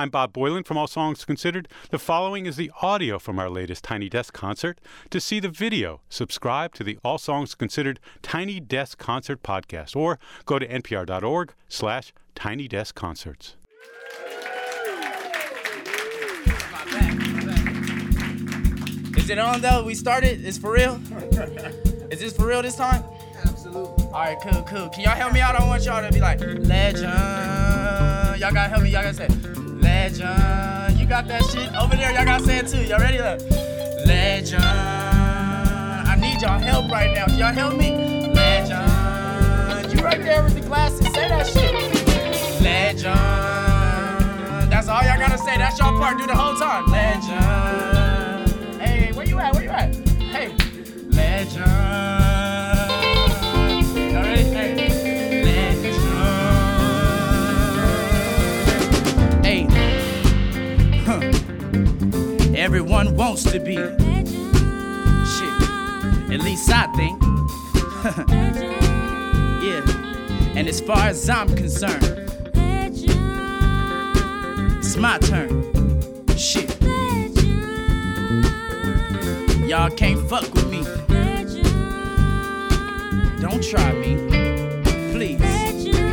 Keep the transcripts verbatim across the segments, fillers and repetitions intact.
I'm Bob Boylan from All Songs Considered. The following is the audio from our latest Tiny Desk Concert. To see the video, subscribe to the All Songs Considered Tiny Desk Concert podcast, or go to npr.org slash Tiny Desk Concerts. Is it on, though? We started? It's for real? Is this for real this time? Absolutely. All right, cool, cool. Can y'all help me out? I don't want y'all to be like, legend. Y'all gotta help me. Y'all gotta say, legend. You got that shit over there. Y'all gotta say it too. Y'all ready? Look. Legend. I need y'all help right now. Can y'all help me? Legend. You right there with the glasses. Say that shit. Legend. That's all y'all gotta say. That's y'all part. Do the whole time. Legend. Hey, where you at? Where you at? Hey, legend. Everyone wants to be legend. Shit, at least I think. Yeah, and as far as I'm concerned, legend. It's my turn. Shit, legend. Y'all can't fuck with me. Legend. Don't try me, please. Legend.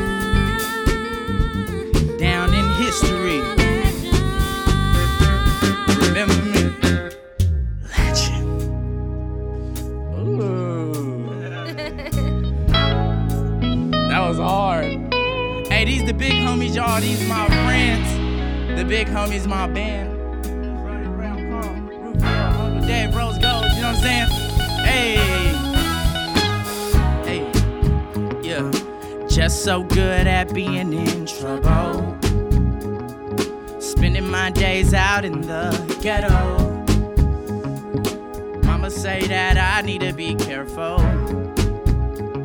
Down in history. Remember me. Legend. Ooh. That was hard. Hey, these the big homies, y'all. These my friends. The big homies, my band. Ronnie Brown, Carl, Rufio, Uncle Dave, Rose Gold. You know what I'm saying? Hey. Hey. Yeah. Just so good at being in trouble. Spending my days out in the ghetto. Mama say that I need to be careful.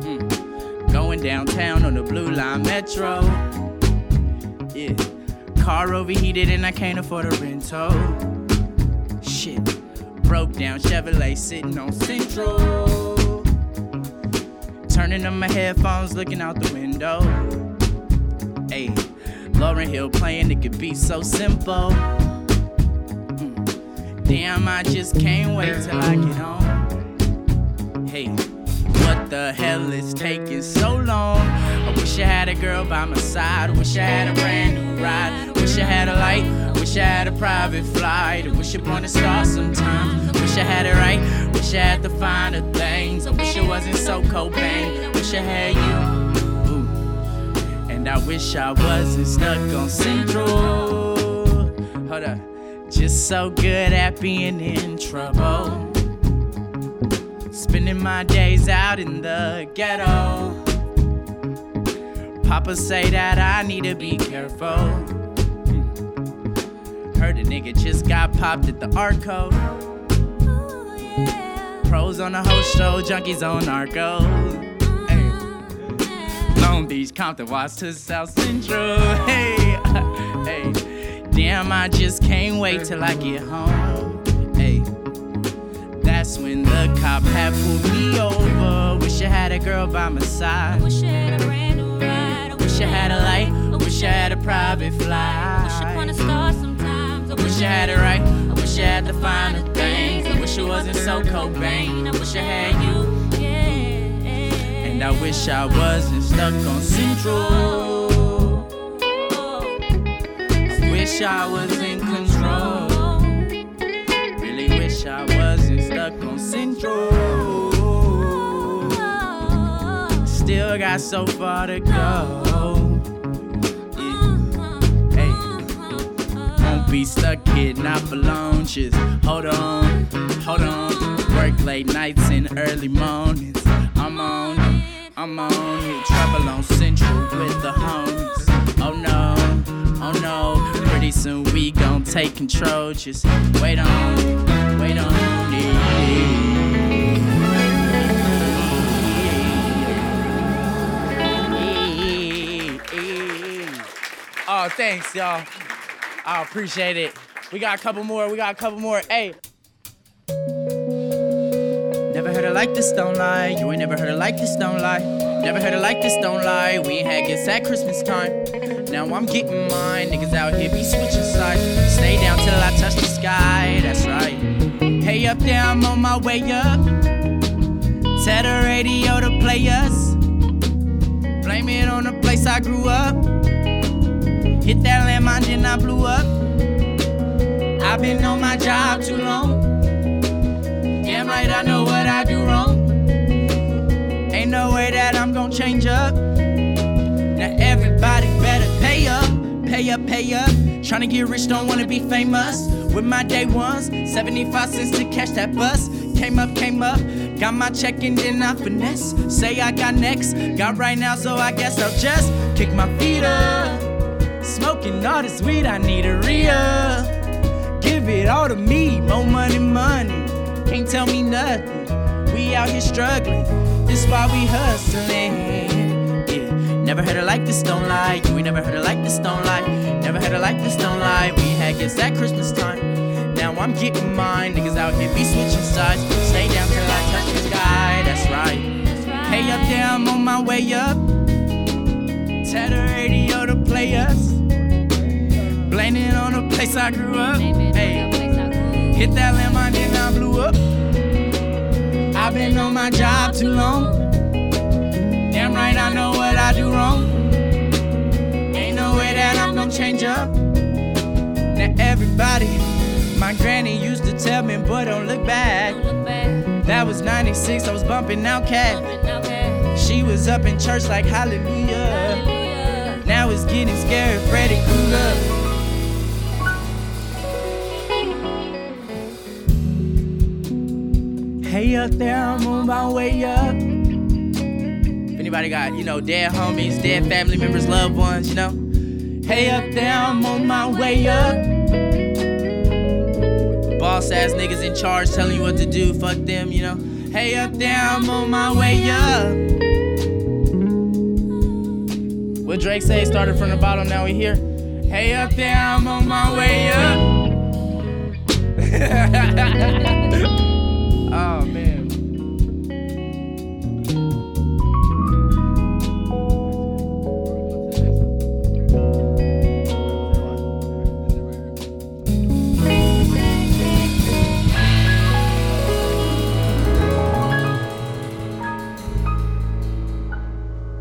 Mm. Going downtown on the Blue Line Metro. Yeah, car overheated and I can't afford a rental. Shit, broke down Chevrolet sitting on Central. Turning on my headphones, looking out the window. Ayy. Lauryn Hill playing, it could be so simple. Mm. Damn, I just can't wait till I get home. Hey, what the hell is taking so long? I wish I had a girl by my side. I wish I had a brand new ride. I wish I had a light. I wish I had a private flight. I wish upon a star sometimes. I wish I had it right. Wish I had the finer things. I wish I wasn't so Cobain. Wish I had you. And I wish I wasn't stuck on Central. Hold up. Just so good at being in trouble. Spending my days out in the ghetto. Papa say that I need to be careful. Heard a nigga just got popped at the ARCO. Ooh, yeah. Pros on the whole show, junkies on ARCO. Long Beach, Compton, Watts to South Central. Hey, uh, hey, damn, I just can't wait till I get home. Hey, that's when the cop had pulled me over. Wish I had a girl by my side. I wish I had a brand new ride. I wish I had a light. I wish I had a private flight. I wish upon a star sometimes. I wish I had it right. I wish I had the finer things. I wish I wasn't so Cobain. I wish I had you. I wish I wasn't stuck on Central. I wish I was in control. Really wish I wasn't stuck on Central. Still got so far to go. Yeah. Hey, won't be stuck here, not for long. Just hold on, hold on. Work late nights and early mornings. I'm on it, I'm on it. Travel on Central with the homies. Oh no, oh no. Pretty soon we gon' take control. Just wait on it, wait on it. Oh, thanks, y'all. I appreciate it. We got a couple more, we got a couple more. Hey. Never heard it like this, don't lie. You ain't never heard it like this, don't lie. Never heard it like this, don't lie. We ain't had gifts at Christmas time. Now I'm getting mine. Niggas out here be switching sides. Stay down till I touch the sky. That's right. Hey up there, I'm on my way up. Tell the radio to play us. Blame it on the place I grew up. Hit that landmine, then I blew up. I've been on my job too long. Damn right, I know what I do wrong. Ain't no way that I'm gon' change up. Now everybody better pay up, pay up, pay up. Tryna get rich, don't wanna be famous. With my day ones, seventy-five cents to catch that bus. Came up, came up, got my check and then I finesse. Say I got next, got right now, so I guess I'll just kick my feet up. Smoking all this weed, I need a re-up. Give it all to me, more money, money. Can't tell me nothing, we out here struggling, this why we hustling, yeah. Never heard it like this, don't lie, we never heard it like this, don't lie. Never heard it like this, don't lie, we had gifts at Christmas time. Now I'm getting mine, niggas out here be switching sides. Stay down till I touch the sky, that's right. Hey up there, I'm on my way up. Tell the radio to play us. Blame it on the place I grew up, hey. Hit that landmine, then I blew up. I've been on my job too long. Damn right, I know what I do wrong. Ain't no way that I'm gonna change up. Now everybody, my granny used to tell me, boy, don't look back. That was ninety-six, I was bumping out cat. She was up in church like hallelujah. Now it's getting scary, Freddy Krueger. Hey up there, I'm on my way up. If anybody got, you know, dead homies, dead family members, loved ones, you know. Hey up there, I'm on my way up. Boss ass niggas in charge telling you what to do, fuck them, you know. Hey up there, I'm on my way up. What Drake say, started from the bottom, now we here. Hey up there, I'm on my way up. Oh man.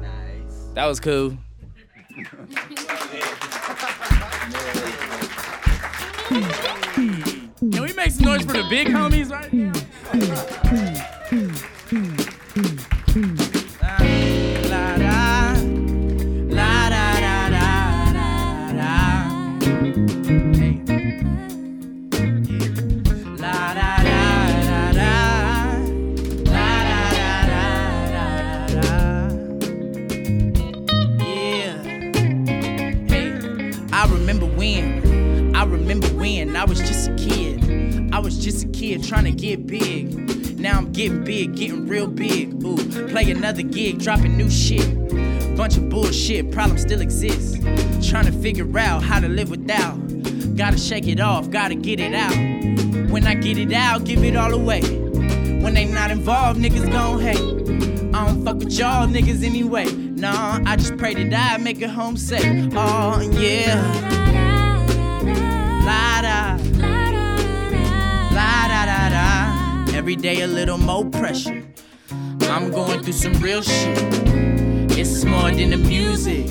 Nice. That was cool. Can we make some noise for the big homies right now? Getting real big, ooh, play another gig, dropping new shit. Bunch of bullshit, problems still exist. Trying to figure out how to live without. Gotta shake it off, gotta get it out. When I get it out, give it all away. When they not involved, niggas gon' hate. I don't fuck with y'all niggas anyway. Nah, I just pray to die, make it home safe. Oh yeah. Every day a little more pressure. I'm going through some real shit. It's more than the music.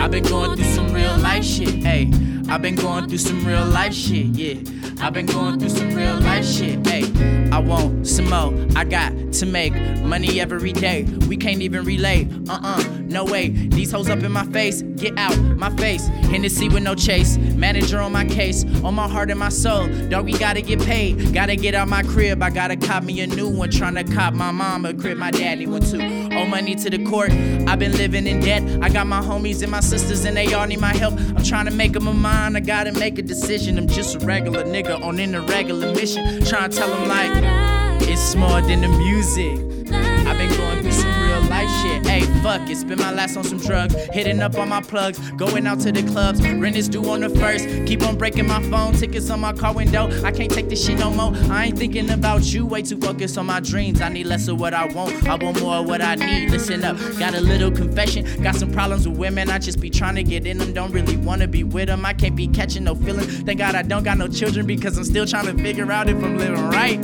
I've been going through some real life shit. Hey, I've been going through some real life shit. Yeah, I've been going through some real life shit. Hey, I want some more. I got to make money every day. We can't even relate. Uh-uh, no way. These hoes up in my face. Get out my face. Hennessy with no chase. Manager on my case. On my heart and my soul. Dog, we gotta get paid. Gotta get out my crib. I gotta cop me a new one. Tryna cop my mama a crib. My daddy one too. Owe money to the court. I've been living in debt. I got my homies and my sisters and they all need my help. I'm tryna make them a mind. I gotta make a decision. I'm just a regular nigga on an irregular mission. Tryna tell them like, it's more than the music. I've been going through some real life shit. Ayy. say fuck it, spend my last on some drugs, hitting up on my plugs, going out to the clubs, rent is due on the first, keep on breaking my phone, tickets on my car window, I can't take this shit no more, I ain't thinking about you, way too focused on my dreams, I need less of what I want, I want more of what I need, listen up, got a little confession, got some problems with women, I just be trying to get in them, don't really wanna be with them, I can't be catching no feelings, thank God I don't got no children, because I'm still trying to figure out if I'm living right.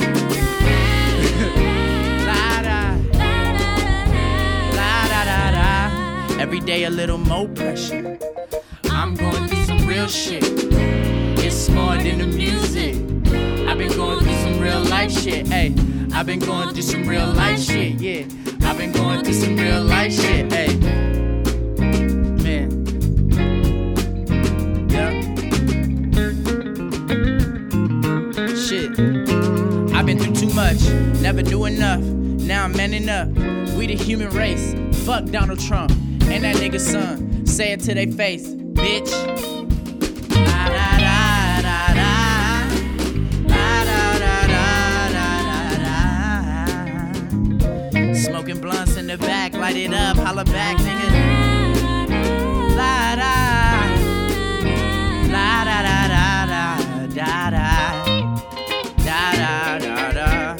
Every day a little more pressure. I'm going through some real shit. It's more than the music. I've been going through some real life shit. Hey, I've been going through some real life shit. Yeah, I've been going through some real life shit. Hey, man. Yeah. Shit. I've been through too much. Never do enough. Now I'm manning up. We the human race. Fuck Donald Trump. And that nigga's son, say it to they face, bitch. La da da da da, la da da da da da da. Smoking blunts in the back, light it up, holla back, nigga. La da, la da da da da da da da da da.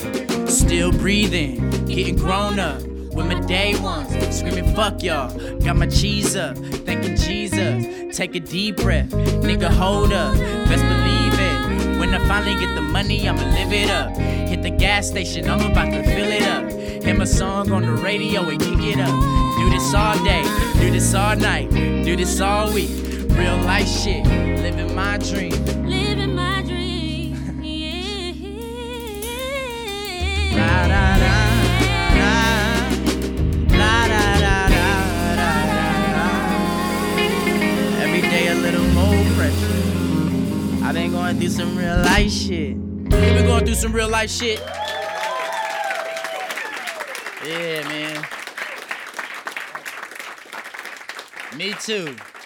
Still breathing, getting grown up. With my day ones, screaming fuck y'all. Got my cheese up, thanking Jesus. Take a deep breath, nigga hold up. Best believe it, when I finally get the money, I'ma live it up. Hit the gas station, I'm about to fill it up. Hear my song on the radio and kick it up. Do this all day, do this all night, do this all week. Real life shit, living my dream. Living my dream, yeah. La la la. I've been going through some real life shit. We've been going through some real life shit. Yeah, man. Me too.